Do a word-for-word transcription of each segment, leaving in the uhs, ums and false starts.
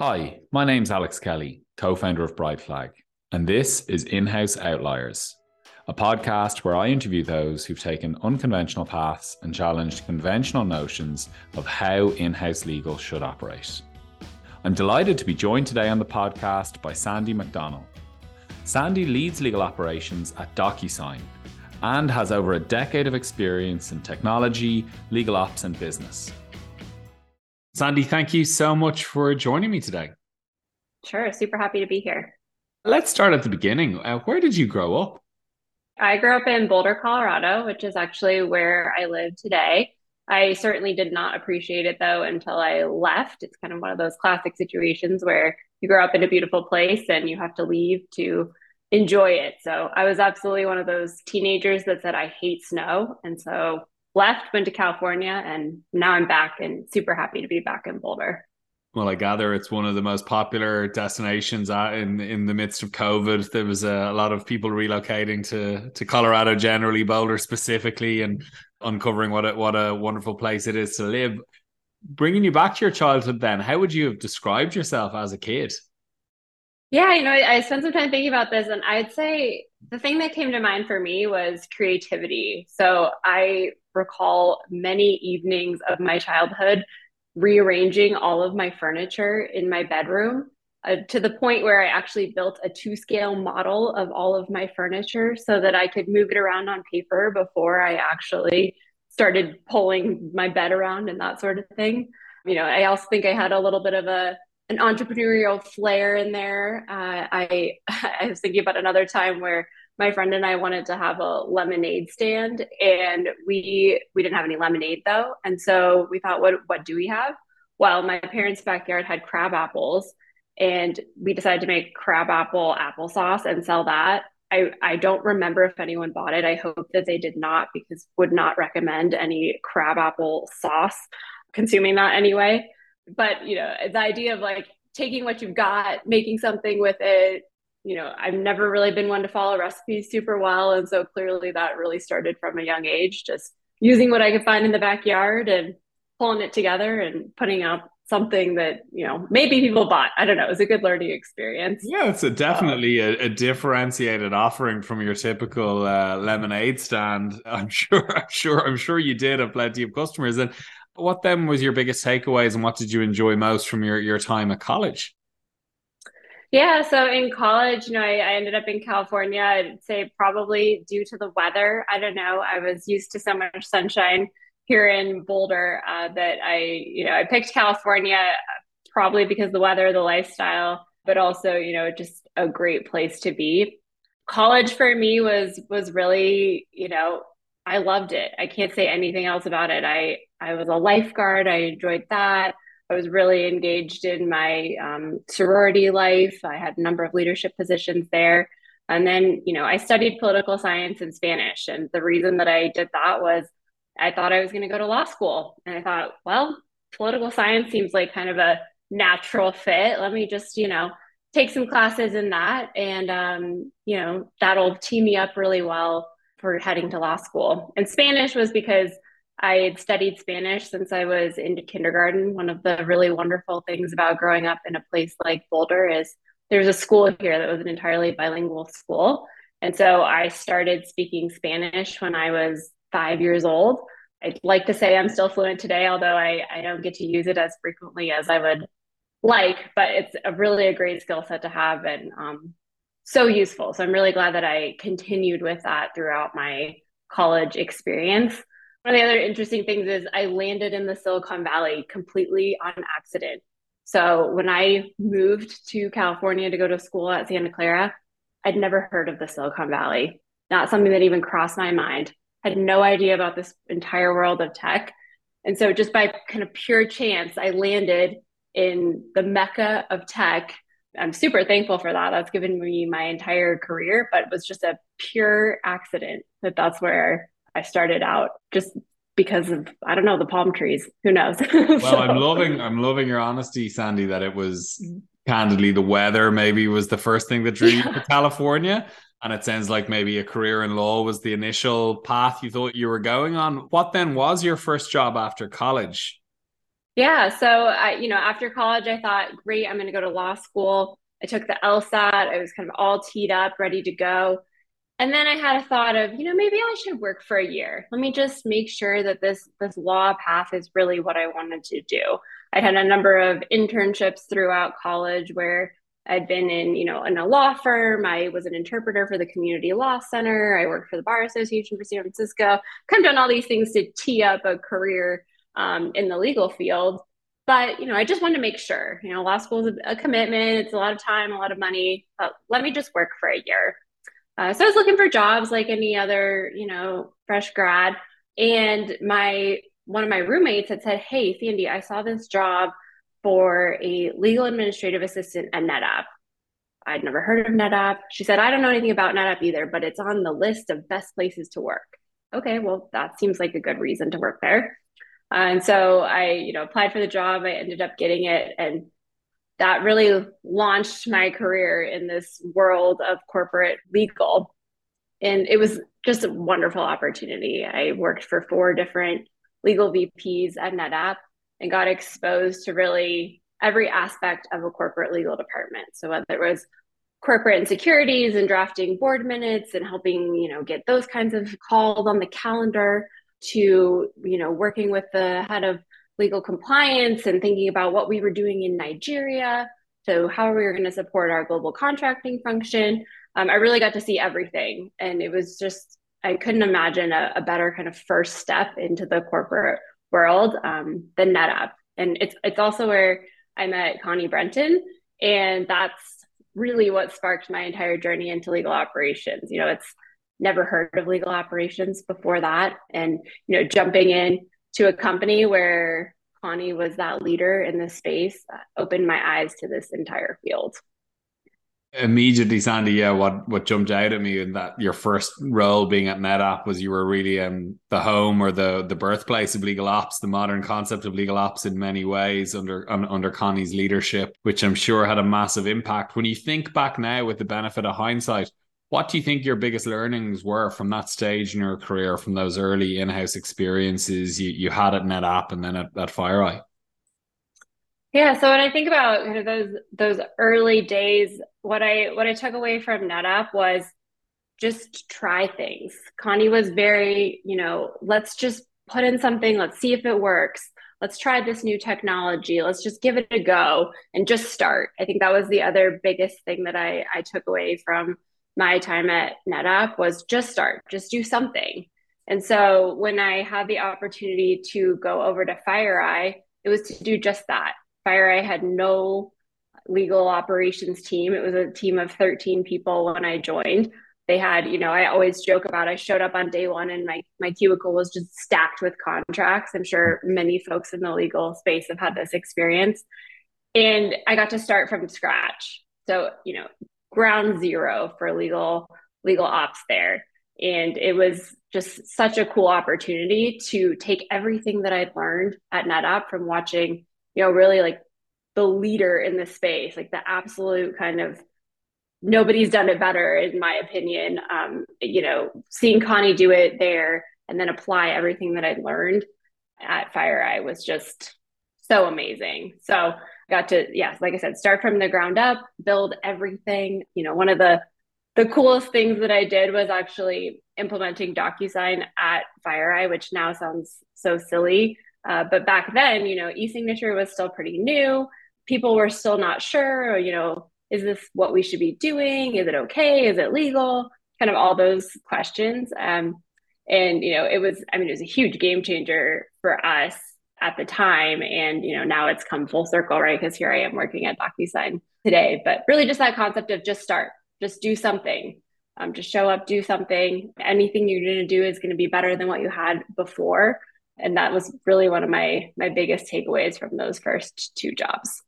Hi, my name's Alex Kelly, co-founder of Brightflag, and this is In-House Outliers, a podcast where I interview those who've taken unconventional paths and challenged conventional notions of how in-house legal should operate. I'm delighted to be joined today on the podcast by Sandy MacDonnell. Sandy leads legal operations at DocuSign and has over a decade of experience in technology, legal ops, and business. Sandy, thank you so much for joining me today. Sure, super happy to be here. Let's start at the beginning. Uh, where did you grow up? I grew up in Boulder, Colorado, which is actually where I live today. I certainly did not appreciate it, though, until I left. It's kind of one of those classic situations where you grow up in a beautiful place and you have to leave to enjoy it. So I was absolutely one of those teenagers that said, I hate snow. And so left, went to California, and now I'm back and super happy to be back in Boulder. Well, I gather it's one of the most popular destinations in in the midst of COVID. There was a lot of people relocating to to Colorado generally, Boulder specifically, and uncovering what a, what a wonderful place it is to live. Bringing you back to your childhood then, how would you have described yourself as a kid? Yeah, you know, I, I spent some time thinking about this, and I'd say the thing that came to mind for me was creativity. So I recall many evenings of my childhood rearranging all of my furniture in my bedroom uh, to the point where I actually built a two-scale model of all of my furniture so that I could move it around on paper before I actually started pulling my bed around and that sort of thing. You know, I also think I had a little bit of a an entrepreneurial flair in there. Uh, I I was thinking about another time where my friend and I wanted to have a lemonade stand, and we we didn't have any lemonade though. And so we thought, what what do we have? Well, my parents' backyard had crab apples, and we decided to make crab apple applesauce and sell that. I, I don't remember if anyone bought it. I hope that they did not, because would not recommend any crab apple sauce, consuming that anyway. But, you know, the idea of like taking what you've got, making something with it. You know, I've never really been one to follow recipes super well. And so clearly that really started from a young age, just using what I could find in the backyard and pulling it together and putting out something that, you know, maybe people bought. I don't know. It was a good learning experience. Yeah, it's a definitely um, a, a differentiated offering from your typical uh, lemonade stand. I'm sure, I'm sure, I'm sure you did have plenty of customers. And what then was your biggest takeaways, and what did you enjoy most from your, your time at college? Yeah, so in college, you know, I, I ended up in California, I'd say probably due to the weather. I don't know. I was used to so much sunshine here in Boulder uh, that I, you know, I picked California probably because the weather, the lifestyle, but also, you know, just a great place to be. College for me was was really, you know, I loved it. I can't say anything else about it. I, I was a lifeguard. I enjoyed that. I was really engaged in my um, sorority life. I had a number of leadership positions there. And then, you know, I studied political science and Spanish. And the reason that I did that was I thought I was going to go to law school. And I thought, well, political science seems like kind of a natural fit. Let me just, you know, take some classes in that. And, um, you know, that'll tee me up really well for heading to law school. And Spanish was because I had studied Spanish since I was into kindergarten. One of the really wonderful things about growing up in a place like Boulder is there's a school here that was an entirely bilingual school. And so I started speaking Spanish when I was five years old. I'd like to say I'm still fluent today, although I, I don't get to use it as frequently as I would like, but it's a really a great skill set to have, and um, so useful. So I'm really glad that I continued with that throughout my college experience. One of the other interesting things is I landed in the Silicon Valley completely on accident. So when I moved to California to go to school at Santa Clara, I'd never heard of the Silicon Valley. Not something that even crossed my mind. I had no idea about this entire world of tech. And so just by kind of pure chance, I landed in the mecca of tech. I'm super thankful for that. That's given me my entire career, but it was just a pure accident that that's where I started out, just because of, I don't know, the palm trees. Who knows? Well, so. I'm loving, I'm loving your honesty, Sandy, that it was candidly the weather maybe was the first thing that drew you to California. And it sounds like maybe a career in law was the initial path you thought you were going on. What then was your first job after college? Yeah. So, I, you know, after college, I thought, great, I'm going to go to law school. I took the LSAT. I was kind of all teed up, ready to go. And then I had a thought of, you know, maybe I should work for a year. Let me just make sure that this, this law path is really what I wanted to do. I had a number of internships throughout college where I'd been in, you know, in a law firm. I was an interpreter for the Community Law Center. I worked for the Bar Association for San Francisco. Kind of done all these things to tee up a career um, in the legal field. But, you know, I just wanted to make sure, you know, law school is a commitment. It's a lot of time, a lot of money. But let me just work for a year. Uh, so I was looking for jobs like any other, you know, fresh grad. And my one of my roommates had said, hey, Sandy, I saw this job for a legal administrative assistant at NetApp. I'd never heard of NetApp. She said, I don't know anything about NetApp either, but it's on the list of best places to work. Okay, well, that seems like a good reason to work there. Uh, and so I, you know, applied for the job. I ended up getting it. And that really launched my career in this world of corporate legal. And it was just a wonderful opportunity. I worked for four different legal V Ps at NetApp and got exposed to really every aspect of a corporate legal department. So whether it was corporate insecurities and drafting board minutes and helping, you know, get those kinds of calls on the calendar, to, you know, working with the head of legal compliance and thinking about what we were doing in Nigeria. So how we were going to support our global contracting function. Um, I really got to see everything. And it was just, I couldn't imagine a, a better kind of first step into the corporate world um, than NetApp. And it's it's also where I met Connie Brenton. And that's really what sparked my entire journey into legal operations. You know, it's never heard of legal operations before that. And, you know, jumping in to a company where Connie was that leader in this space, uh, opened my eyes to this entire field. Immediately, Sandy, yeah, what, what jumped out at me in that your first role being at NetApp was you were really um, the home or the the birthplace of legal ops, the modern concept of legal ops in many ways under un, under Connie's leadership, which I'm sure had a massive impact. When you think back now with the benefit of hindsight, what do you think your biggest learnings were from that stage in your career, from those early in-house experiences you, you had at NetApp and then at, at FireEye? Yeah, so when I think about kind of those those early days, what I what I took away from NetApp was just try things. Connie was very, you know, let's just put in something, let's see if it works. Let's try this new technology. Let's just give it a go and just start. I think that was the other biggest thing that I, I took away from my time at NetApp was just start, just do something. And so when I had the opportunity to go over to FireEye, it was to do just that. FireEye had no legal operations team. It was a team of thirteen people when I joined. They had, you know, I always joke about, I showed up on day one and my, my cubicle was just stacked with contracts. I'm sure many folks in the legal space have had this experience. And I got to start from scratch. So, you know, ground zero for legal legal ops there. And it was just such a cool opportunity to take everything that I'd learned at NetApp from watching, you know, really like the leader in the space, like the absolute kind of nobody's done it better, in my opinion. Um, you know, seeing Connie do it there and then apply everything that I'd learned at FireEye was just so amazing. So got to, yes, like I said, start from the ground up, build everything. You know, one of the the coolest things that I did was actually implementing DocuSign at FireEye, which now sounds so silly. Uh, but back then, you know, e-signature was still pretty new. People were still not sure, you know, is this what we should be doing? Is it okay? Is it legal? Kind of all those questions. Um, and, you know, it was, I mean, it was a huge game changer for us at the time. And, you know, now it's come full circle, right? Because here I am working at DocuSign today, but really just that concept of just start, just do something, um, just show up, do something. Anything you're going to do is going to be better than what you had before. And that was really one of my my biggest takeaways from those first two jobs.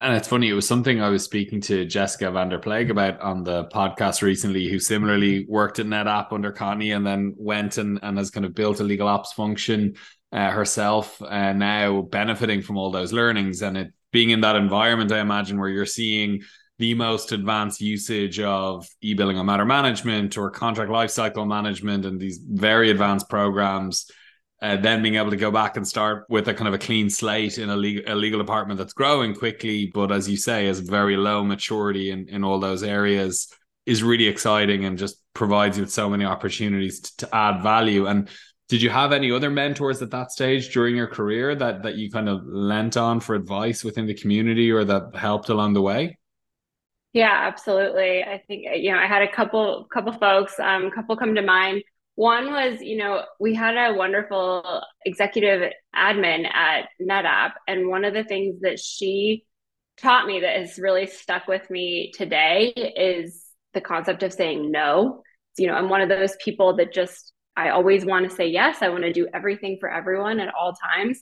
And it's funny, it was something I was speaking to Jessica Van der Pleeg about on the podcast recently, who similarly worked at NetApp under Connie and then went and, and has kind of built a legal ops function uh, herself, uh, now benefiting from all those learnings. And it being in that environment, I imagine, where you're seeing the most advanced usage of e-billing on matter management or contract lifecycle management and these very advanced programs uh, then being able to go back and start with a kind of a clean slate in a legal, a legal department that's growing quickly, but as you say, is very low maturity in, in all those areas, is really exciting and just provides you with so many opportunities to, to add value. And did you have any other mentors at that stage during your career that that you kind of lent on for advice within the community or that helped along the way? Yeah, absolutely. I think, you know, I had a couple, couple folks, um, couple come to mind. One was, you know, we had a wonderful executive admin at NetApp. And one of the things that she taught me that has really stuck with me today is the concept of saying no. You know, I'm one of those people that just, I always want to say yes. I want to do everything for everyone at all times.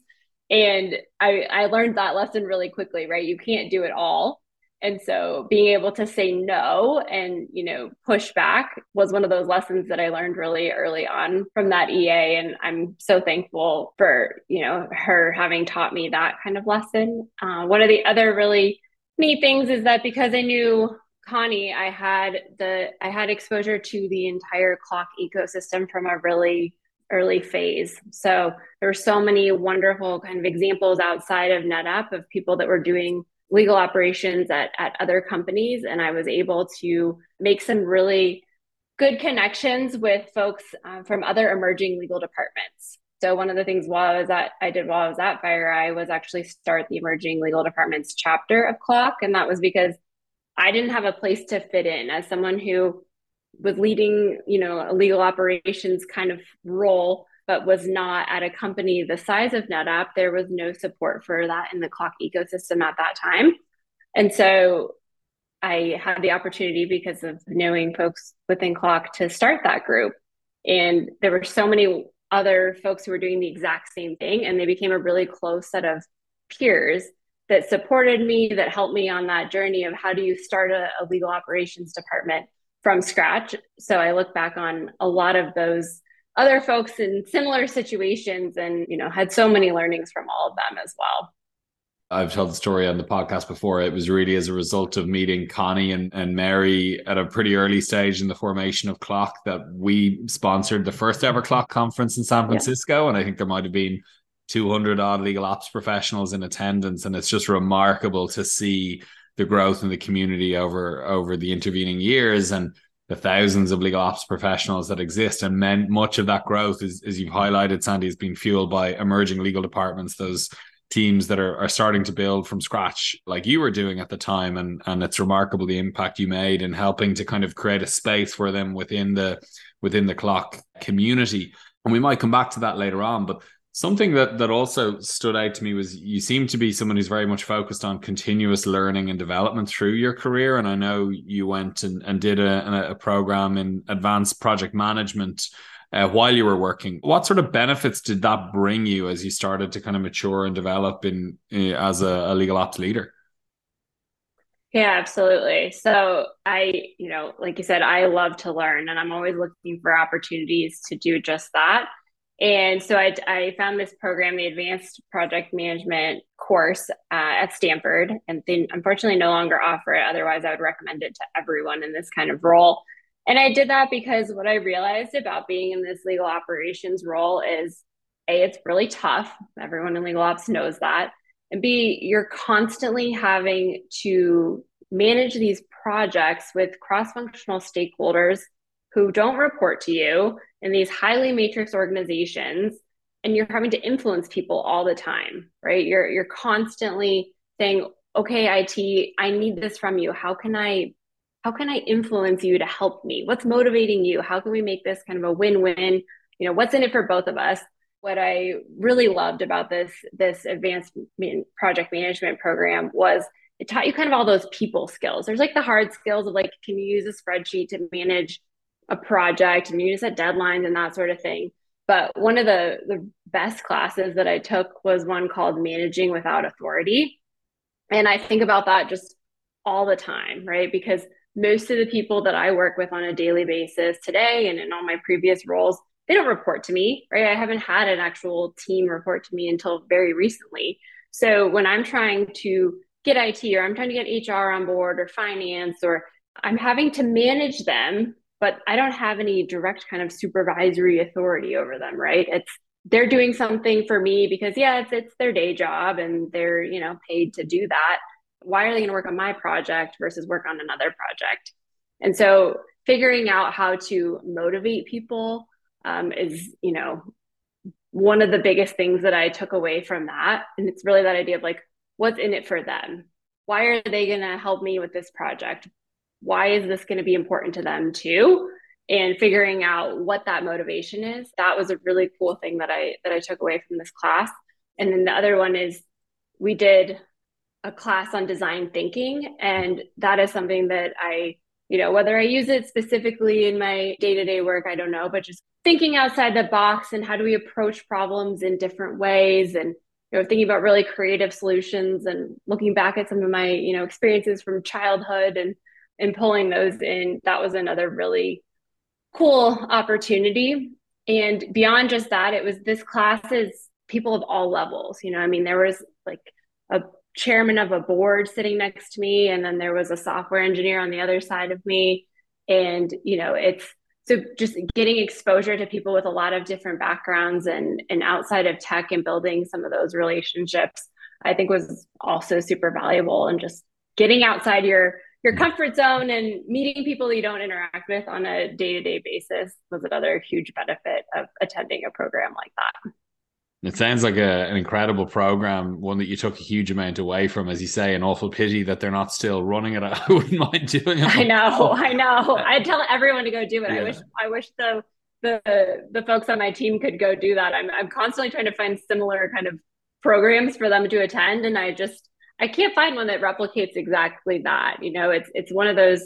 And I, I learned that lesson really quickly, right? You can't do it all. And so being able to say no and, you know, push back was one of those lessons that I learned really early on from that E A. And I'm so thankful for, you know, her having taught me that kind of lesson. Uh, one of the other really neat things is that because I knew Connie, I had the I had exposure to the entire Clock ecosystem from a really early phase. So there were so many wonderful kind of examples outside of NetApp of people that were doing legal operations at, at other companies. And I was able to make some really good connections with folks uh, from other emerging legal departments. So one of the things while I was at, I did while I was at FireEye was actually start the emerging legal departments chapter of Clock. And that was because I didn't have a place to fit in as someone who was leading, you know, a legal operations kind of role, but was not at a company the size of NetApp. There was no support for that in the Clock ecosystem at that time. And so I had the opportunity because of knowing folks within Clock to start that group. And there were so many other folks who were doing the exact same thing, and they became a really close set of peers that supported me, that helped me on that journey of how do you start a, a legal operations department from scratch. So I look back on a lot of those other folks in similar situations and, you know, had so many learnings from all of them as well. I've told the story on the podcast before. It was really as a result of meeting Connie and, and Mary at a pretty early stage in the formation of Clock that we sponsored the first ever Clock conference in San Francisco. Yeah. And I think there might have been two hundred odd legal ops professionals in attendance. And it's just remarkable to see the growth in the community over, over the intervening years and the thousands of legal ops professionals that exist. And men, much of that growth, is, as you've highlighted, Sandy, has been fueled by emerging legal departments, those teams that are, are starting to build from scratch like you were doing at the time. And, and it's remarkable the impact you made in helping to kind of create a space for them within the, within the Clock community. And we might come back to that later on, but something that, that also stood out to me was you seem to be someone who's very much focused on continuous learning and development through your career. And I know you went and, and did a, a program in advanced project management uh, while you were working. What sort of benefits did that bring you as you started to kind of mature and develop in uh, as a, a legal ops leader? Yeah, absolutely. So I, you know, like you said, I love to learn and I'm always looking for opportunities to do just that. And so I, I found this program, the Advanced Project Management course uh, at Stanford, and they unfortunately no longer offer it. Otherwise, I would recommend it to everyone in this kind of role. And I did that because what I realized about being in this legal operations role is, A, it's really tough. Everyone in legal ops knows that. And B, you're constantly having to manage these projects with cross-functional stakeholders who don't report to you in these highly matrix organizations, and you're having to influence people all the time, right? You're you're constantly saying, okay, I T, I need this from you. How can I, how can I influence you to help me? What's motivating you? How can we make this kind of a win-win? You know, what's in it for both of us? What I really loved about this, this advanced project management program was it taught you kind of all those people skills. There's like the hard skills of like, can you use a spreadsheet to manage a project and you set deadlines and that sort of thing. But one of the, the best classes that I took was one called Managing Without Authority. And I think about that just all the time, right? Because most of the people that I work with on a daily basis today and in all my previous roles, they don't report to me, right? I haven't had an actual team report to me until very recently. So when I'm trying to get I T or I'm trying to get H R on board or finance, or I'm having to manage them, but I don't have any direct kind of supervisory authority over them, right? It's they're doing something for me because yeah, it's, it's their day job and they're, you know, paid to do that. Why are they going to work on my project versus work on another project? And so figuring out how to motivate people um, is, you know, one of the biggest things that I took away from that. And it's really that idea of like, what's in it for them? Why are they going to help me with this project? Why is this going to be important to them too? And figuring out what that motivation is. That was a really cool thing that I that I took away from this class. And then the other one is we did a class on design thinking. And that is something that I, you know, whether I use it specifically in my day-to-day work, I don't know, but just thinking outside the box and how do we approach problems in different ways and, you know, thinking about really creative solutions and looking back at some of my, you know, experiences from childhood and, and pulling those in. That was another really cool opportunity. And beyond just that, it was this class is people of all levels. You know, I mean, there was like a chairman of a board sitting next to me, and then there was a software engineer on the other side of me. And, you know, it's so just getting exposure to people with a lot of different backgrounds and, and outside of tech and building some of those relationships, I think was also super valuable. And just getting outside your your comfort zone and meeting people you don't interact with on a day-to-day basis was another huge benefit of attending a program like that. It sounds like a, an incredible program, one that you took a huge amount away from, as you say, an awful pity that they're not still running it. I wouldn't mind doing it. I know, I know. I tell everyone to go do it. Yeah. I wish I wish the, the the folks on my team could go do that. I'm I'm constantly trying to find similar kind of programs for them to attend. And I just, I can't find one that replicates exactly that. You know, it's it's one of those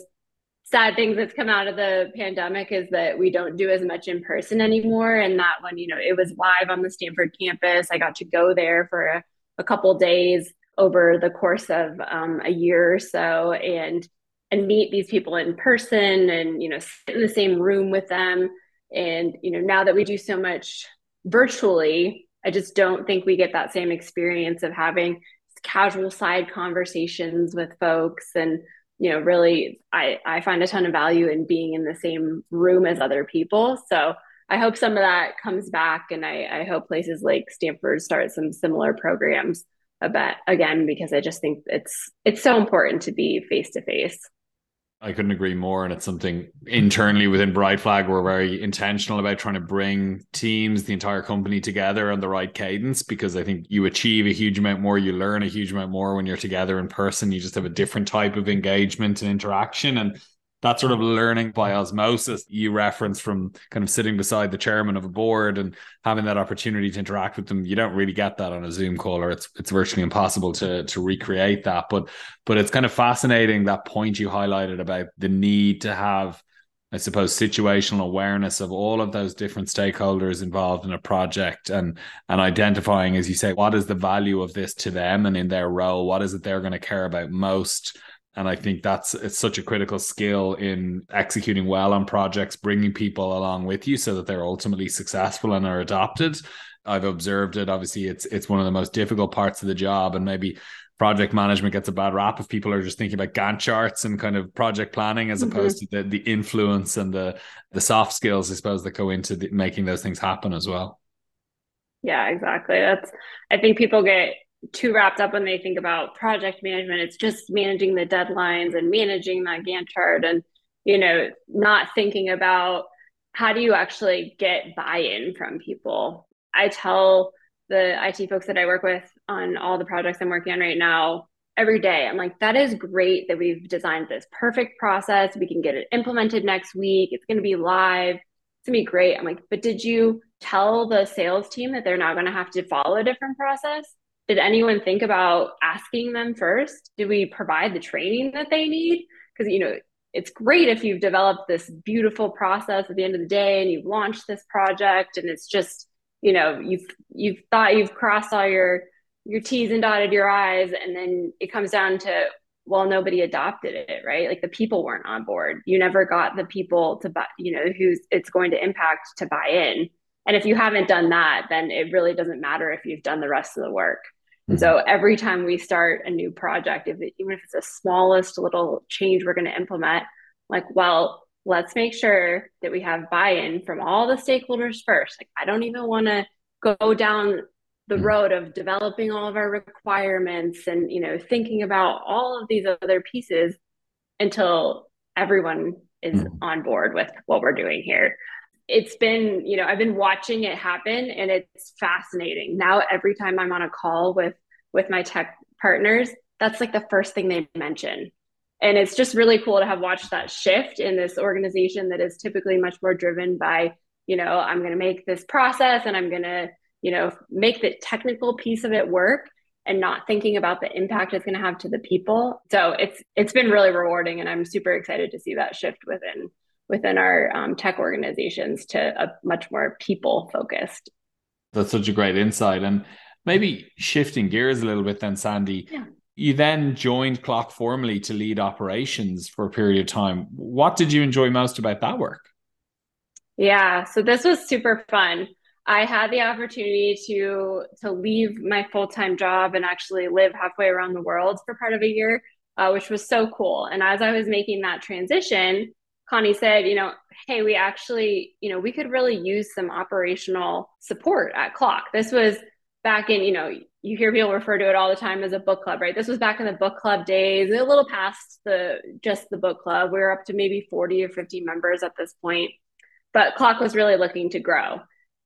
sad things that's come out of the pandemic is that we don't do as much in person anymore. And that one, you know, it was live on the Stanford campus. I got to go there for a, a couple days over the course of um, a year or so and, and meet these people in person and, you know, sit in the same room with them. And, you know, now that we do so much virtually, I just don't think we get that same experience of having casual side conversations with folks and, you know, really, I, I find a ton of value in being in the same room as other people. So I hope some of that comes back. And I, I hope places like Stanford start some similar programs about, again, because I just think it's it's so important to be face-to-face. I couldn't agree more. And it's something internally within Brightflag, we're very intentional about trying to bring teams, the entire company together on the right cadence, because I think you achieve a huge amount more, you learn a huge amount more when you're together in person. You just have a different type of engagement and interaction. And that sort of learning by osmosis you reference from kind of sitting beside the chairman of a board and having that opportunity to interact with them, you don't really get that on a Zoom call, or it's it's virtually impossible to to recreate that. But but it's kind of fascinating that point you highlighted about the need to have, I suppose, situational awareness of all of those different stakeholders involved in a project and and identifying, as you say, what is the value of this to them and in their role? What is it they're going to care about most? And I think that's it's such a critical skill in executing well on projects, bringing people along with you so that they're ultimately successful and are adopted. I've observed it. Obviously, it's it's one of the most difficult parts of the job, and maybe project management gets a bad rap if people are just thinking about Gantt charts and kind of project planning as mm-hmm. opposed to the, the influence and the, the soft skills, I suppose, that go into the, making those things happen as well. Yeah, exactly. That's I think people get too wrapped up when they think about project management. It's just managing the deadlines and managing that Gantt chart and, you know, not thinking about how do you actually get buy-in from people. I tell the I T folks that I work with on all the projects I'm working on right now every day, I'm like, that is great that we've designed this perfect process. We can get it implemented next week. It's going to be live. It's going to be great. I'm like, but did you tell the sales team that they're now going to have to follow a different process? Did anyone think about asking them first? Did we provide the training that they need? Because, you know, it's great if you've developed this beautiful process at the end of the day and you've launched this project and it's just, you know, you've you've thought you've crossed all your, your T's and dotted your I's, and then it comes down to, well, nobody adopted it, right? Like the people weren't on board. You never got the people to buy, you know, who's it's going to impact to buy in. And if you haven't done that, then it really doesn't matter if you've done the rest of the work. And so every time we start a new project, if it, even if it's the smallest little change we're going to implement, like, well, let's make sure that we have buy-in from all the stakeholders first. Like, I don't even want to go down the road of developing all of our requirements and, you know, thinking about all of these other pieces until everyone is on board with what we're doing here. It's been, you know, I've been watching it happen and it's fascinating. Now, every time I'm on a call with, with my tech partners, that's like the first thing they mention. And it's just really cool to have watched that shift in this organization that is typically much more driven by, you know, I'm going to make this process and I'm going to, you know, make the technical piece of it work and not thinking about the impact it's going to have to the people. So it's, it's been really rewarding. And I'm super excited to see that shift within, within our um, tech organizations to a much more people focused. That's such a great insight. And maybe shifting gears a little bit then, Sandy, yeah. You then joined Clock formally to lead operations for a period of time. What did you enjoy most about that work? Yeah, so this was super fun. I had the opportunity to, to leave my full-time job and actually live halfway around the world for part of a year, uh, which was so cool. And as I was making that transition, Connie said, you know, hey, we actually, you know, we could really use some operational support at Clock. This was back in, you know, you hear people refer to it all the time as a book club, right? This was back in the book club days, a little past the just the book club. We were up to maybe forty or fifty members at this point, but Clock was really looking to grow.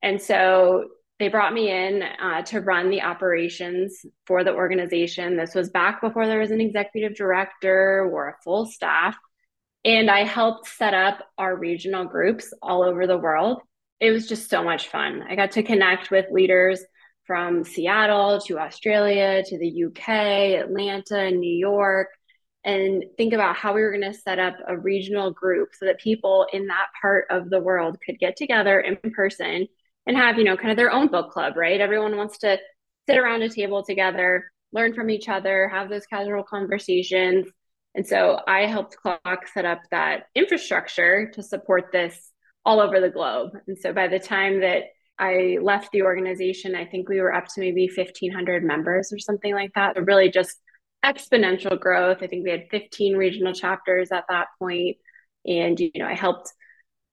And so they brought me in uh, to run the operations for the organization. This was back before there was an executive director or a full staff. And I helped set up our regional groups all over the world. It was just so much fun. I got to connect with leaders from Seattle to Australia to the U K, Atlanta, and New York, and think about how we were going to set up a regional group so that people in that part of the world could get together in person and have, you know, kind of their own book club, right? Everyone wants to sit around a table together, learn from each other, have those casual conversations. And so I helped Clock set up that infrastructure to support this all over the globe. And so by the time that I left the organization, I think we were up to maybe fifteen hundred members or something like that. So really just exponential growth. I think we had fifteen regional chapters at that point. And, you know, I helped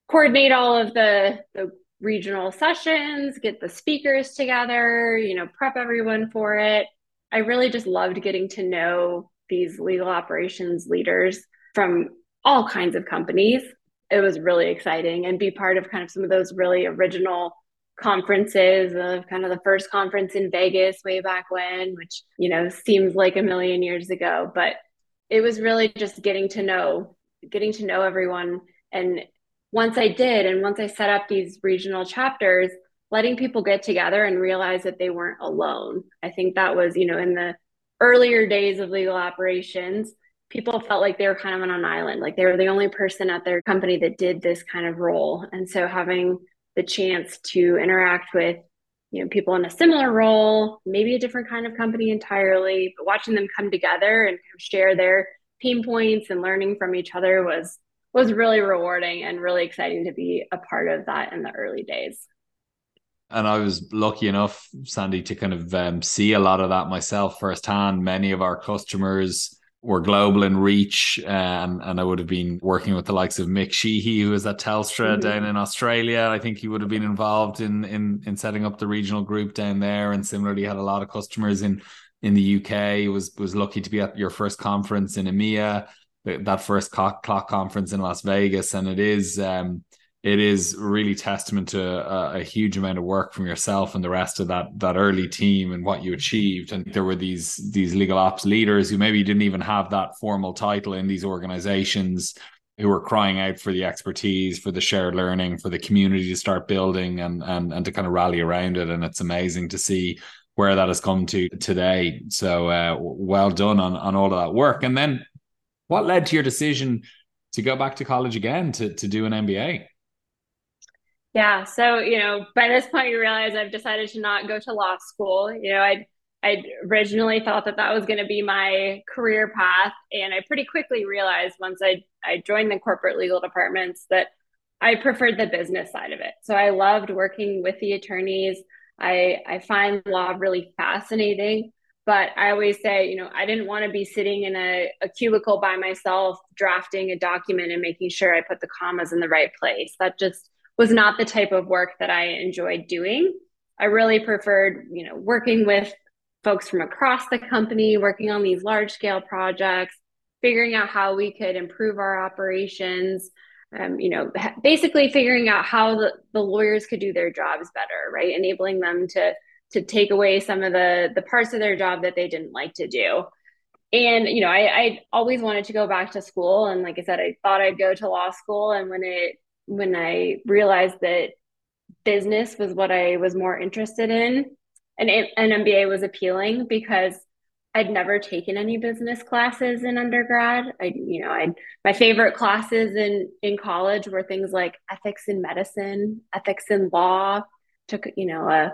coordinate all of the, the regional sessions, get the speakers together, you know, prep everyone for it. I really just loved getting to know these legal operations leaders from all kinds of companies. It was really exciting and be part of kind of some of those really original conferences of kind of the first conference in Vegas way back when, which, you know, seems like a million years ago, but it was really just getting to know, getting to know everyone. And once I did, and once I set up these regional chapters, letting people get together and realize that they weren't alone. I think that was, you know, in the earlier days of legal operations, people felt like they were kind of on an island, like they were the only person at their company that did this kind of role. And so having the chance to interact with, you know, people in a similar role, maybe a different kind of company entirely, but watching them come together and share their pain points and learning from each other was, was really rewarding and really exciting to be a part of that in the early days. And I was lucky enough, Sandy, to kind of um, see a lot of that myself firsthand. Many of our customers were global in reach. Um, and I would have been working with the likes of Mick Sheehy, who was at Telstra mm-hmm. down in Australia. I think he would have been involved in, in in setting up the regional group down there. And similarly, had a lot of customers in, in the U K. Was, was lucky to be at your first conference in EMEA, that first Clock, clock conference in Las Vegas. And it is... Um, It is really testament to a, a huge amount of work from yourself and the rest of that that early team and what you achieved. And there were these these legal ops leaders who maybe didn't even have that formal title in these organizations, who were crying out for the expertise, for the shared learning, for the community to start building and and and to kind of rally around it. And it's amazing to see where that has come to today. So uh, well done on on all of that work. And then, what led to your decision to go back to college again to to do an M B A? Yeah. So, you know, by this point, you realize I've decided to not go to law school. You know, I I originally thought that that was going to be my career path. And I pretty quickly realized once I, I joined the corporate legal departments that I preferred the business side of it. So I loved working with the attorneys. I, I find law really fascinating. But I always say, you know, I didn't want to be sitting in a, a cubicle by myself, drafting a document and making sure I put the commas in the right place. That just was not the type of work that I enjoyed doing. I really preferred, you know, working with folks from across the company, working on these large scale projects, figuring out how we could improve our operations, um, you know, basically figuring out how the, the lawyers could do their jobs better, right? Enabling them to to take away some of the, the parts of their job that they didn't like to do. And, you know, I, I always wanted to go back to school. And like I said, I thought I'd go to law school. And when it, when I realized that business was what I was more interested in, and an M B A was appealing because I'd never taken any business classes in undergrad. I, you know, I my favorite classes in, in college were things like ethics in medicine, ethics in law, took, you know, a,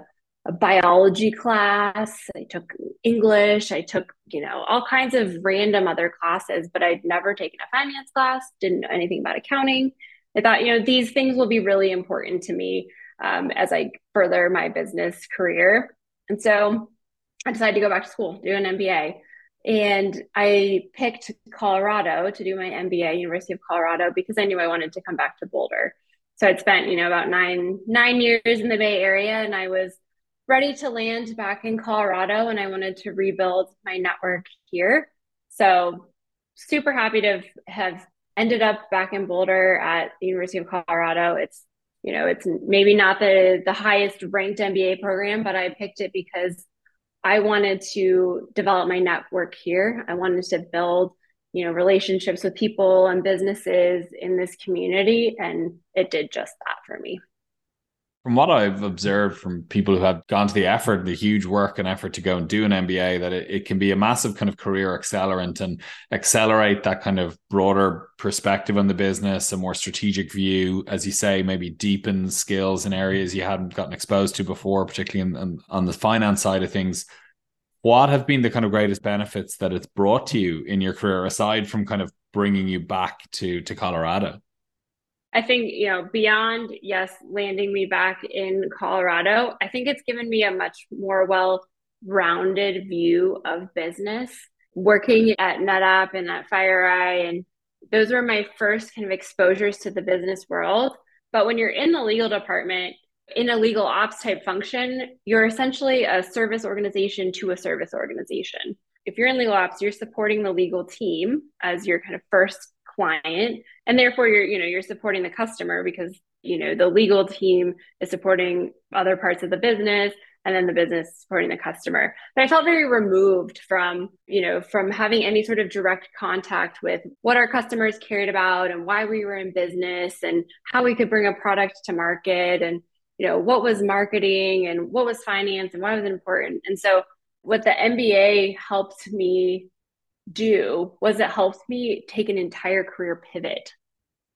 a biology class, I took English, I took, you know, all kinds of random other classes, but I'd never taken a finance class, didn't know anything about accounting. I thought, you know, these things will be really important to me um, as I further my business career. And so I decided to go back to school, do an M B A. And I picked Colorado to do my M B A, University of Colorado, because I knew I wanted to come back to Boulder. So I'd spent, you know, about nine, nine years in the Bay Area, and I was ready to land back in Colorado, and I wanted to rebuild my network here. So super happy to have ended up back in Boulder at the University of Colorado. It's, you know, it's maybe not the, the highest ranked M B A program, but I picked it because I wanted to develop my network here. I wanted to build, you know, relationships with people and businesses in this community. And it did just that for me. From what I've observed from people who have gone to the effort, the huge work and effort to go and do an M B A, that it, it can be a massive kind of career accelerant and accelerate that kind of broader perspective on the business, a more strategic view, as you say, maybe deepen skills in areas you hadn't gotten exposed to before, particularly in, in, on the finance side of things. What have been the kind of greatest benefits that it's brought to you in your career, aside from kind of bringing you back to, to Colorado? I think, you know, beyond, yes, landing me back in Colorado, I think it's given me a much more well-rounded view of business. Working at NetApp and at FireEye, and those were my first kind of exposures to the business world. But when you're in the legal department, in a legal ops type function, you're essentially a service organization to a service organization. If you're in legal ops, you're supporting the legal team as your kind of first client, and therefore you're, you know, you're supporting the customer because, you know, the legal team is supporting other parts of the business, and then the business is supporting the customer. But I felt very removed from, you know, from having any sort of direct contact with what our customers cared about and why we were in business and how we could bring a product to market and, you know, what was marketing and what was finance and why was it important. And so what the M B A helped me do was it helped me take an entire career pivot.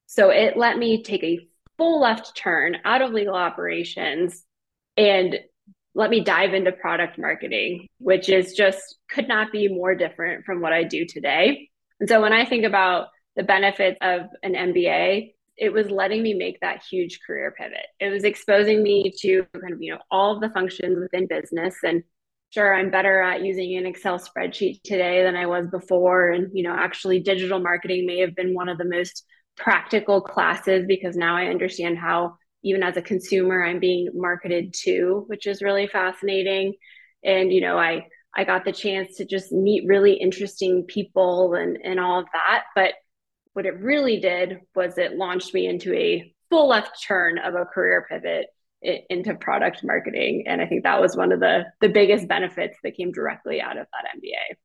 So it let me take a full left turn out of legal operations and let me dive into product marketing, which is just could not be more different from what I do today. And so when I think about the benefits of an M B A, it was letting me make that huge career pivot. It was exposing me to kind of, you know, all of the functions within business. And sure, I'm better at using an Excel spreadsheet today than I was before. And, you know, actually digital marketing may have been one of the most practical classes because now I understand how, even as a consumer, I'm being marketed to, which is really fascinating. And, you know, I, I got the chance to just meet really interesting people and, and all of that. But what it really did was it launched me into a full left turn of a career pivot into product marketing. And I think that was one of the, the biggest benefits that came directly out of that M B A.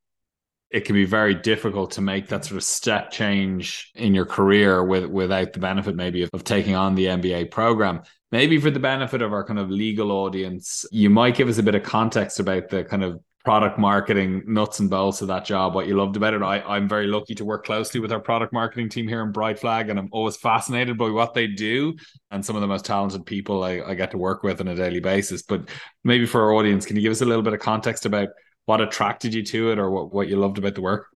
It can be very difficult to make that sort of step change in your career with, without the benefit maybe of, of taking on the M B A program. Maybe for the benefit of our kind of legal audience, you might give us a bit of context about the kind of product marketing nuts and bolts of that job, what you loved about it. I, I'm very lucky to work closely with our product marketing team here in Brightflag, and I'm always fascinated by what they do and some of the most talented people I, I get to work with on a daily basis. But maybe for our audience, can you give us a little bit of context about what attracted you to it or what, what you loved about the work?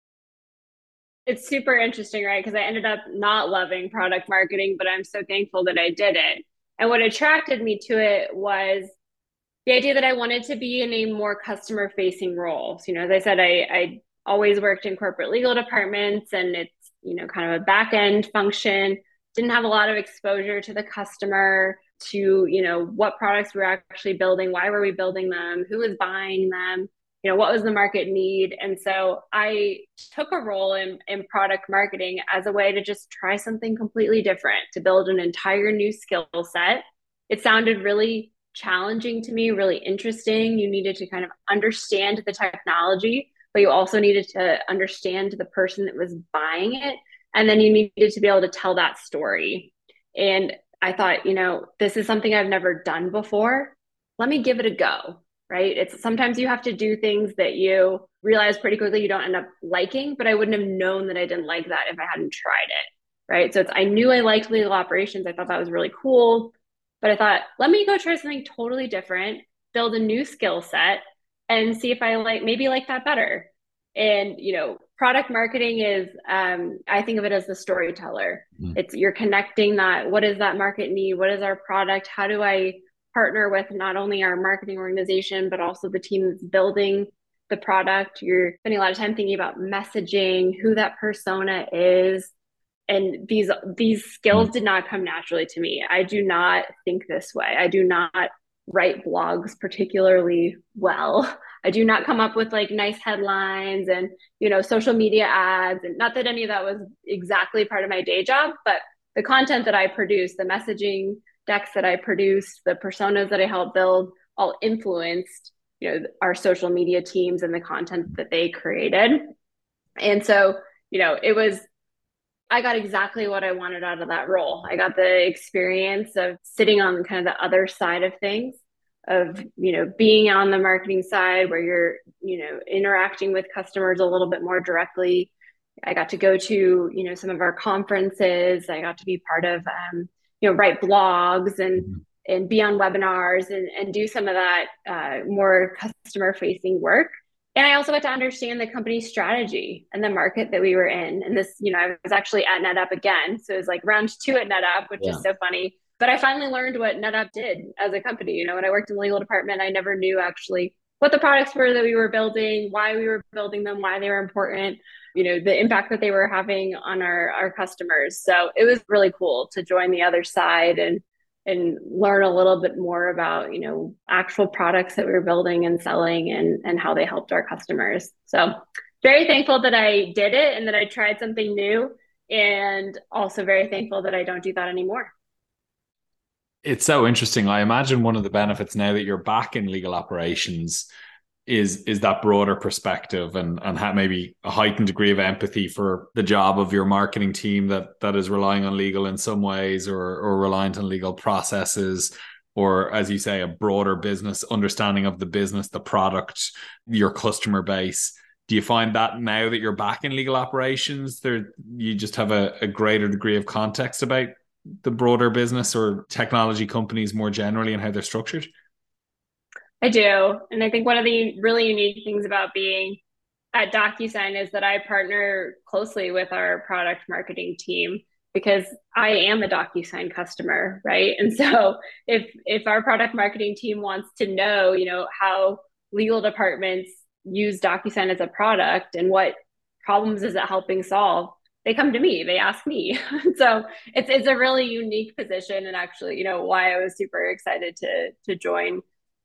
It's super interesting, right? Because I ended up not loving product marketing, but I'm so thankful that I did it. And what attracted me to it was the idea that I wanted to be in a more customer-facing role. So, you know, as I said, I, I always worked in corporate legal departments, and it's, you know, kind of a back-end function. Didn't have a lot of exposure to the customer. to, you know, what products we're actually building, why were we building them, who was buying them, you know, what was the market need. And so I took a role in, in product marketing as a way to just try something completely different, to build an entire new skill set. It sounded really challenging to me, really interesting. You needed to kind of understand the technology, but you also needed to understand the person that was buying it. And then you needed to be able to tell that story. And I thought, you know, this is something I've never done before. Let me give it a go, right? It's sometimes you have to do things that you realize pretty quickly you don't end up liking, but I wouldn't have known that I didn't like that if I hadn't tried it, right? So it's, I knew I liked legal operations. I thought that was really cool, but I thought, let me go try something totally different, build a new skill set and see if I like, maybe like that better. And, you know, product marketing is, um, I think of it as the storyteller. Mm. It's you're connecting that, what is that market need? What is our product? How do I partner with not only our marketing organization, but also the team that's building the product? You're spending a lot of time thinking about messaging, who that persona is. And these, these skills mm. did not come naturally to me. I do not think this way. I do not write blogs particularly well. I do not come up with like nice headlines and, you know, social media ads. And not that any of that was exactly part of my day job, but the content that I produce, the messaging decks that I produce, the personas that I help build all influenced, you know, our social media teams and the content that they created. And so, you know, it was, I got exactly what I wanted out of that role. I got the experience of sitting on kind of the other side of things, of, you know, being on the marketing side where you're, you know, interacting with customers a little bit more directly. I got to go to, you know, some of our conferences. I got to be part of, um, you know, write blogs and, and be on webinars and, and do some of that uh, more customer facing work. And I also got to understand the company's strategy and the market that we were in. And this, you know, I was actually at NetApp again. So it was like round two at NetApp, which yeah. is so funny. But I finally learned what NetApp did as a company. You know, when I worked in the legal department, I never knew actually what the products were that we were building, why we were building them, why they were important, you know, the impact that they were having on our, our customers. So it was really cool to join the other side and and learn a little bit more about, you know, actual products that we were building and selling and, and how they helped our customers. So very thankful that I did it and that I tried something new, and also very thankful that I don't do that anymore. It's so interesting. I imagine one of the benefits now that you're back in legal operations is is that broader perspective and and have maybe a heightened degree of empathy for the job of your marketing team that that is relying on legal in some ways, or or reliant on legal processes, or, as you say, a broader business understanding of the business, the product, your customer base. Do you find that now that you're back in legal operations, there you just have a, a greater degree of context about the broader business or technology companies more generally and how they're structured? I do. And I think one of the really unique things about being at DocuSign is that I partner closely with our product marketing team, because I am a DocuSign customer, right? And so if if our product marketing team wants to know, you know, how legal departments use DocuSign as a product and what problems is it helping solve, they come to me, they ask me. So it's it's a really unique position, and actually, you know, why I was super excited to to join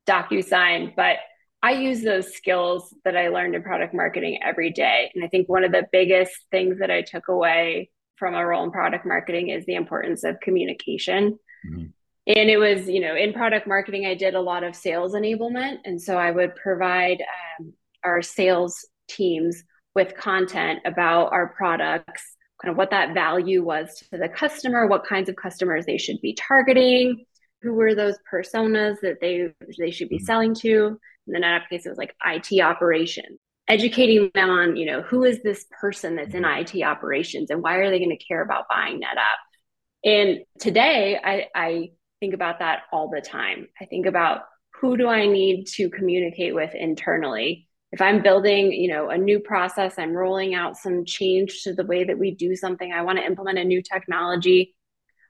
DocuSign. But I use those skills that I learned in product marketing every day. And I think one of the biggest things that I took away from a role in product marketing is the importance of communication. Mm-hmm. And it was, you know, in product marketing, I did a lot of sales enablement. And so I would provide um, our sales teams with content about our products, kind of what that value was to the customer, what kinds of customers they should be targeting, who were those personas that they they should be selling to. And then in that case, it was like I T operations, educating them on, you know, who is this person that's in I T operations and why are they going to care about buying NetApp? And today, I, I think about that all the time. I think about, who do I need to communicate with internally? If I'm building, you know, a new process, I'm rolling out some change to the way that we do something, I want to implement a new technology,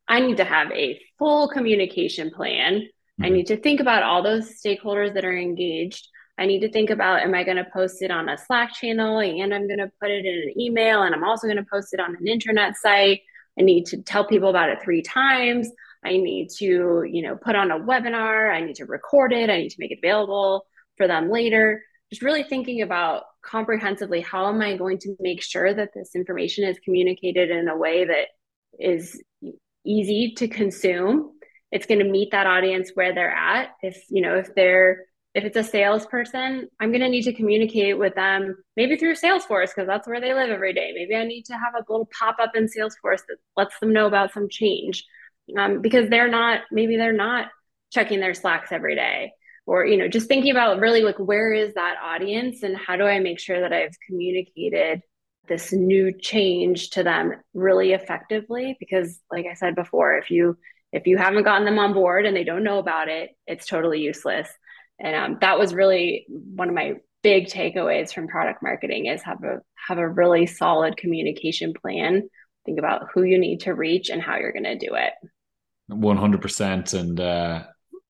I need to have a full communication plan. Mm-hmm. I need to think about all those stakeholders that are engaged. I need to think about, am I going to post it on a Slack channel, and I'm going to put it in an email, and I'm also going to post it on an internet site. I need to tell people about it three times. I need to, you know, put on a webinar, I need to record it, I need to make it available for them later. Just really thinking about comprehensively, how am I going to make sure that this information is communicated in a way that is easy to consume? It's going to meet that audience where they're at. If, you know, if they're, if it's a salesperson, I'm going to need to communicate with them, maybe through Salesforce, because that's where they live every day. Maybe I need to have a little pop-up in Salesforce that lets them know about some change. Um, because they're not, maybe they're not checking their Slacks every day, or, you know, just thinking about really like, where is that audience and how do I make sure that I've communicated this new change to them really effectively? Because like I said before, if you, if you haven't gotten them on board and they don't know about it, it's totally useless. And um, that was really one of my big takeaways from product marketing, is have a, have a really solid communication plan. Think about who you need to reach and how you're going to do it. one hundred percent. And uh,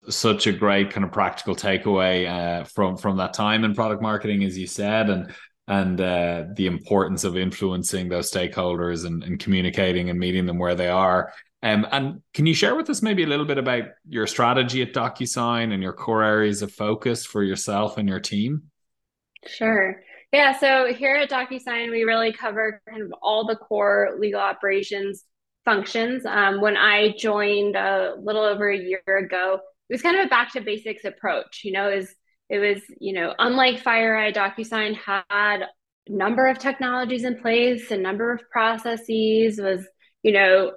such a great kind of practical takeaway uh, from, from that time in product marketing, as you said, and and uh, the importance of influencing those stakeholders and, and communicating and meeting them where they are. Um, and can you share with us maybe a little bit about your strategy at DocuSign and your core areas of focus for yourself and your team? Sure. Yeah, so here at DocuSign, we really cover kind of all the core legal operations functions. Um, when I joined a little over a year ago, it was kind of a back to basics approach. You know, it was, it was you know, unlike FireEye, DocuSign had a number of technologies in place, a number of processes, was, you know,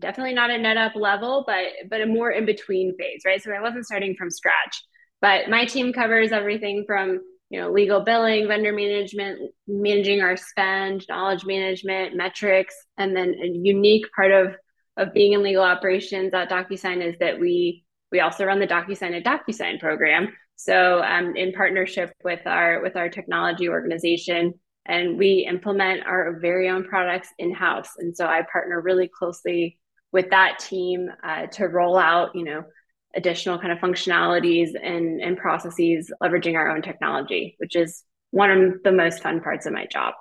definitely not a NetApp level, but but a more in-between phase, right? So I wasn't starting from scratch, but my team covers everything from, you know, legal billing, vendor management, managing our spend, knowledge management, metrics. And then a unique part of, of being in legal operations at DocuSign is that we we also run the DocuSign at DocuSign program. So um, in partnership with our with our technology organization, and we implement our very own products in-house. And so I partner really closely with that team uh, to roll out, you know, additional kind of functionalities and, and processes, leveraging our own technology, which is one of the most fun parts of my job.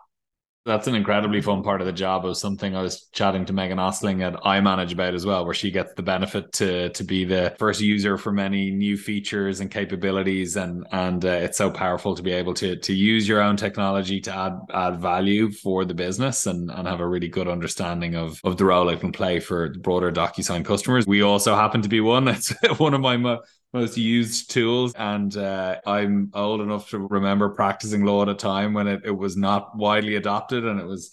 That's an incredibly fun part of the job. It was something I was chatting to Megan Osling at iManage about as well, where she gets the benefit to to be the first user for many new features and capabilities. And and uh, it's so powerful to be able to to use your own technology to add add value for the business and, and have a really good understanding of, of the role it can play for the broader DocuSign customers. We also happen to be one. That's one of my mo- most used tools. And uh, I'm old enough to remember practicing law at a time when it, it was not widely adopted, and it was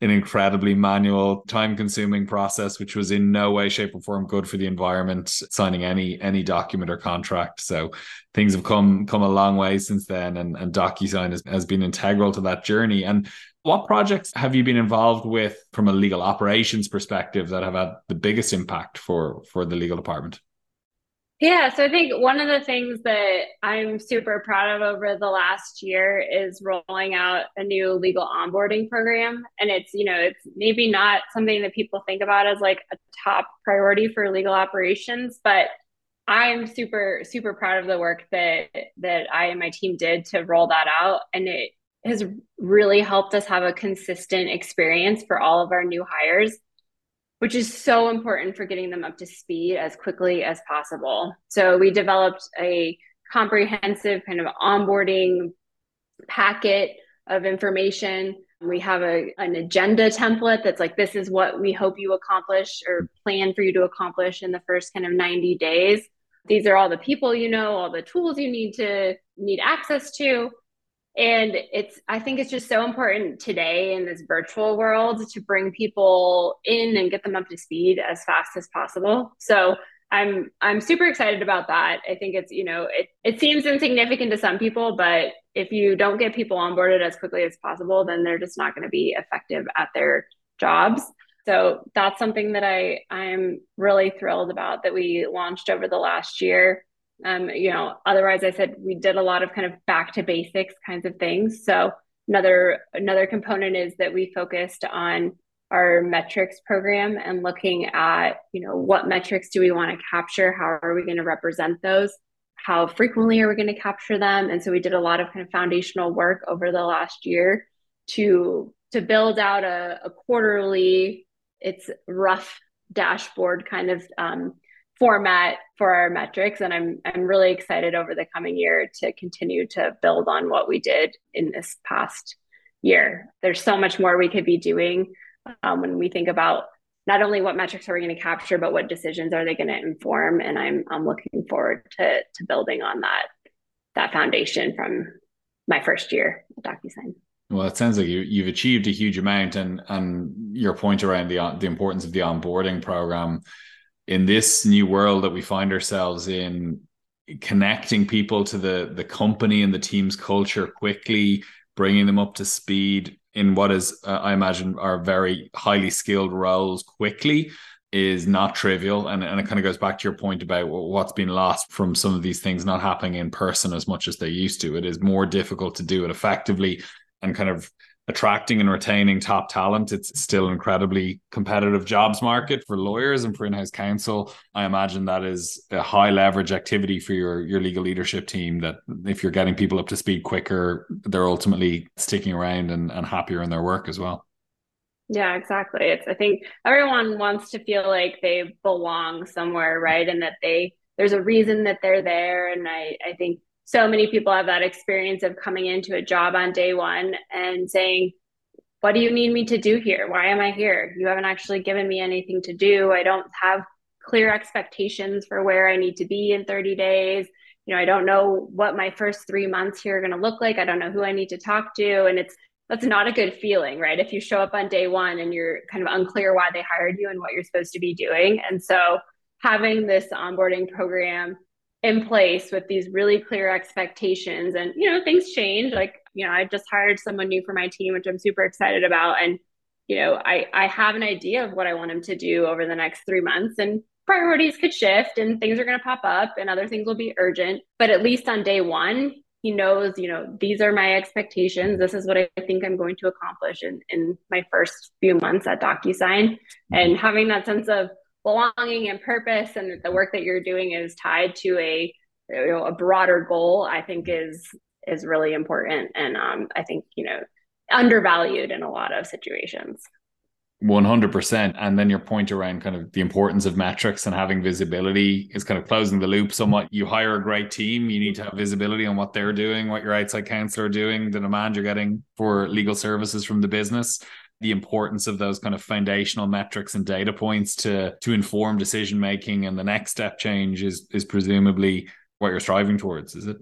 an incredibly manual, time-consuming process, which was in no way, shape, or form good for the environment, signing any any document or contract. So things have come come a long way since then, and, and DocuSign has, has been integral to that journey. And what projects have you been involved with from a legal operations perspective that have had the biggest impact for, for the legal department? Yeah, so I think one of the things that I'm super proud of over the last year is rolling out a new legal onboarding program. And it's, you know, it's maybe not something that people think about as like a top priority for legal operations, but I'm super, super proud of the work that that I and my team did to roll that out. And it has really helped us have a consistent experience for all of our new hires, which is so important for getting them up to speed as quickly as possible. So we developed a comprehensive kind of onboarding packet of information. We have a, an agenda template that's like, this is what we hope you accomplish or plan for you to accomplish in the first kind of ninety days. These are all the people you know, all the tools you need to need access to. And it's, I think it's just so important today in this virtual world to bring people in and get them up to speed as fast as possible. So I'm, I'm super excited about that. I think it's, you know, it, it seems insignificant to some people, but if you don't get people onboarded as quickly as possible, then they're just not going to be effective at their jobs. So that's something that I, I'm really thrilled about that we launched over the last year. Um, you know, otherwise I said, we did a lot of kind of back to basics kinds of things. So another, another component is that we focused on our metrics program and looking at, you know, what metrics do we want to capture? How are we going to represent those? How frequently are we going to capture them? And so we did a lot of kind of foundational work over the last year to, to build out a, a quarterly, it's rough dashboard kind of um, format for our metrics. And I'm I'm really excited over the coming year to continue to build on what we did in this past year. There's so much more we could be doing um, when we think about not only what metrics are we going to capture, but what decisions are they going to inform. And I'm I'm looking forward to to building on that that foundation from my first year at DocuSign. Well, it sounds like you, you've achieved a huge amount, and and your point around the the importance of the onboarding program in this new world that we find ourselves in, connecting people to the the company and the team's culture quickly, bringing them up to speed in what is, uh, I imagine, are very highly skilled roles quickly is not trivial. And, and it kind of goes back to your point about what's been lost from some of these things not happening in person as much as they used to. It is more difficult to do it effectively, and kind of attracting and retaining top talent. It's still an incredibly competitive jobs market for lawyers and for in-house counsel. I imagine that is a high leverage activity for your, your legal leadership team, that if you're getting people up to speed quicker, they're ultimately sticking around and, and happier in their work as well. Yeah, exactly. It's, I think everyone wants to feel like they belong somewhere, right? And that they, there's a reason that they're there. And I, I think so many people have that experience of coming into a job on day one and saying, what do you need me to do here? Why am I here? You haven't actually given me anything to do. I don't have clear expectations for where I need to be in thirty days. You know, I don't know what my first three months here are going to look like. I don't know who I need to talk to. And it's, that's not a good feeling, right? If you show up on day one and you're kind of unclear why they hired you and what you're supposed to be doing. And so having this onboarding program in place with these really clear expectations, and, you know, things change. Like, you know, I just hired someone new for my team, which I'm super excited about. And, you know, I, I have an idea of what I want them to do over the next three months, and priorities could shift, and things are going to pop up, and other things will be urgent. But at least on day one, he knows, you know, these are my expectations. This is what I think I'm going to accomplish in, in my first few months at DocuSign, and having that sense of belonging and purpose, and the work that you're doing is tied to a, you know, a broader goal, I think is, is really important. And um, I think, you know, undervalued in a lot of situations. one hundred percent. And then your point around kind of the importance of metrics and having visibility is kind of closing the loop somewhat. You hire a great team, you need to have visibility on what they're doing, what your outside counsel are doing, the demand you're getting for legal services from the business, the importance of those kind of foundational metrics and data points to, to inform decision-making. And the next step change is, is presumably what you're striving towards, is it?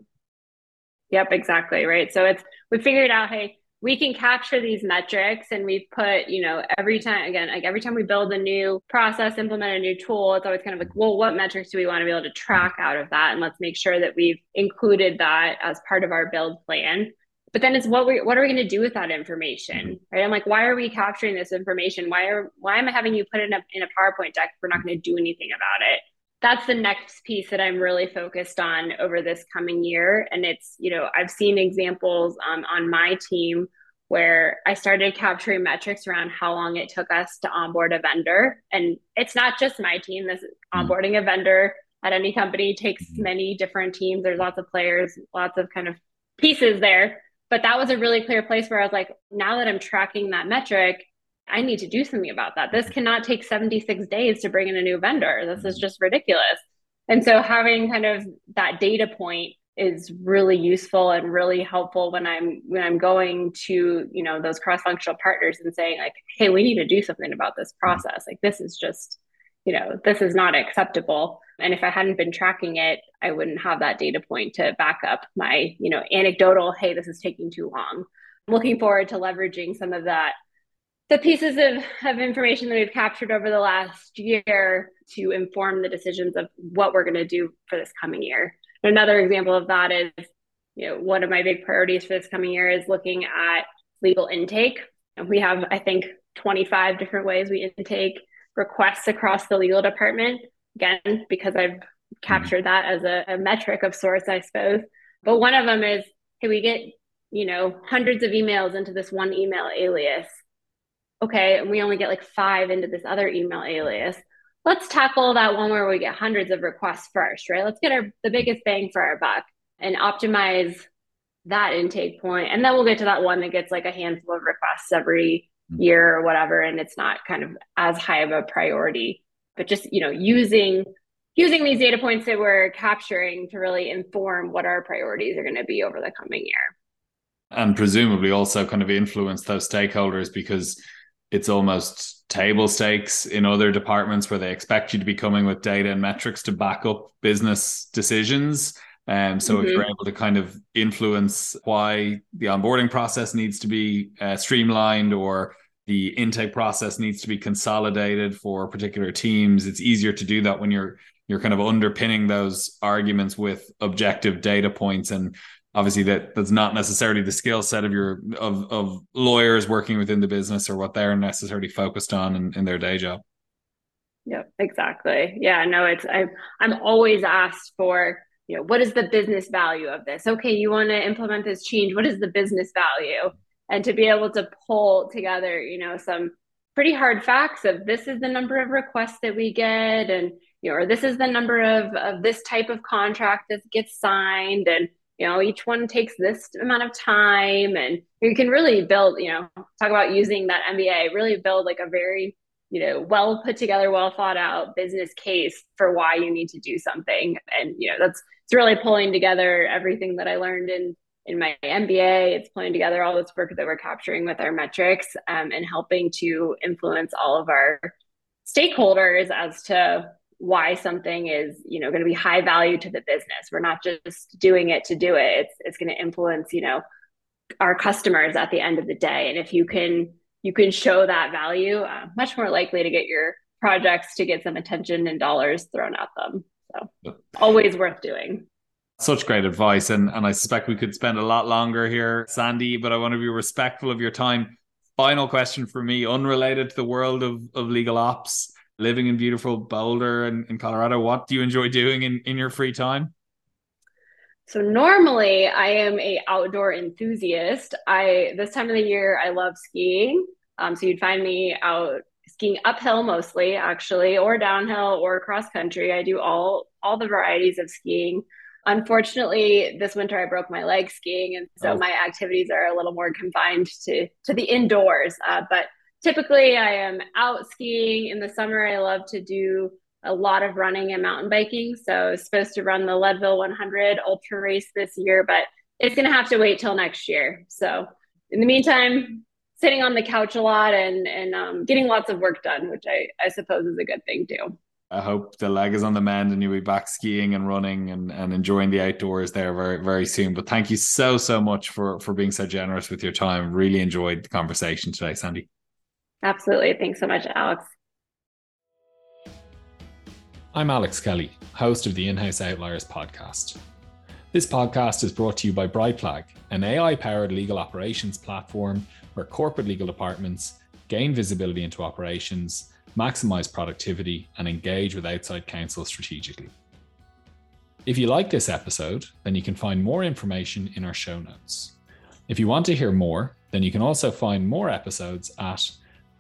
Yep, exactly. Right. So it's, we figured out, hey, we can capture these metrics, and we've put, you know, every time, again, like every time we build a new process, implement a new tool, it's always kind of like, well, what metrics do we want to be able to track out of that? And let's make sure that we've included that as part of our build plan. But then it's what we, what are we going to do with that information, right? I'm like, why are we capturing this information? Why are, why am I having you put it in a, in a PowerPoint deck if we're not going to do anything about it? That's the next piece that I'm really focused on over this coming year. And it's, you know, I've seen examples um, on my team where I started capturing metrics around how long it took us to onboard a vendor. And it's not just my team. This onboarding a vendor at any company takes many different teams. There's lots of players, lots of kind of pieces there. But that was a really clear place where I was like, now that I'm tracking that metric, I need to do something about that. This cannot take seventy-six days to bring in a new vendor. This is just ridiculous. And so having kind of that data point is really useful and really helpful when I'm, when I'm going to, you know, those cross-functional partners and saying like, hey, we need to do something about this process. Like, this is just, you know, this is not acceptable. And if I hadn't been tracking it, I wouldn't have that data point to back up my, you know, anecdotal, hey, this is taking too long. I'm looking forward to leveraging some of that, the pieces of, of information that we've captured over the last year to inform the decisions of what we're going to do for this coming year. And another example of that is, you know, one of my big priorities for this coming year is looking at legal intake. And we have, I think, twenty-five different ways we intake requests across the legal department. Again, because I've captured that as a, a metric of sorts, I suppose. But one of them is, hey, we get, you know, hundreds of emails into this one email alias. Okay, and we only get like five into this other email alias. Let's tackle that one where we get hundreds of requests first, right? Let's get our, the biggest bang for our buck and optimize that intake point. And then we'll get to that one that gets like a handful of requests every year or whatever, and it's not kind of as high of a priority. but just, you know, using using these data points that we're capturing to really inform what our priorities are going to be over the coming year. And presumably also kind of influence those stakeholders, because it's almost table stakes in other departments where they expect you to be coming with data and metrics to back up business decisions. Um, so mm-hmm. if you're able to kind of influence why the onboarding process needs to be uh, streamlined, or the intake process needs to be consolidated for particular teams, it's easier to do that when you're you're kind of underpinning those arguments with objective data points. And obviously that that's not necessarily the skill set of your of of lawyers working within the business, or what they're necessarily focused on in, in their day job. Yeah, exactly. Yeah, no, it's I'm I'm always asked for, you know, what is the business value of this? Okay, you want to implement this change. What is the business value? And to be able to pull together, you know, some pretty hard facts of this is the number of requests that we get, and, you know, or this is the number of, of this type of contract that gets signed, and, you know, each one takes this amount of time, and you can really build, you know, talk about using that M B A, really build like a very, you know, well put together, well thought out business case for why you need to do something. And, you know, that's, it's really pulling together everything that I learned in, in my M B A. It's pulling together all this work that we're capturing with our metrics, um, and helping to influence all of our stakeholders as to why something is, you know, going to be high value to the business. We're not just doing it to do it. It's, it's going to influence, you know, our customers at the end of the day. And if you can, you can show that value, uh, much more likely to get your projects to get some attention and dollars thrown at them. So always worth doing. Such great advice. And, and I suspect we could spend a lot longer here, Sandy, but I want to be respectful of your time. Final question for me, unrelated to the world of, of legal ops, living in beautiful Boulder in, in Colorado. What do you enjoy doing in, in your free time? So normally I am an outdoor enthusiast. I this time of the year, I love skiing. Um, so you'd find me out skiing uphill mostly, actually, or downhill or cross country. I do all, all the varieties of skiing. Unfortunately, this winter I broke my leg skiing, and so oh. my activities are a little more confined to, to the indoors. Uh, but typically I am out skiing. In the summer, I love to do a lot of running and mountain biking. So I was supposed to run the Leadville one hundred ultra race this year, but it's going to have to wait till next year. So in the meantime, sitting on the couch a lot and, and um, getting lots of work done, which I, I suppose is a good thing too. I hope the leg is on the mend and you'll be back skiing and running and, and enjoying the outdoors there very, very soon. But thank you so, so much for, for being so generous with your time. Really enjoyed the conversation today, Sandy. Absolutely. Thanks so much, Alex. I'm Alex Kelly, host of the In-House Outliers podcast. This podcast is brought to you by Brightflag, an A I-powered legal operations platform where corporate legal departments gain visibility into operations, maximize productivity, and engage with outside counsel strategically. If you like this episode, then you can find more information in our show notes. If you want to hear more, then you can also find more episodes at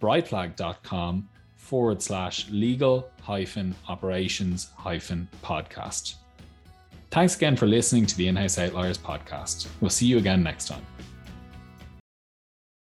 brightflag.com forward slash legal hyphen operations hyphen podcast. Thanks again for listening to the In-House Outliers podcast. We'll see you again next time.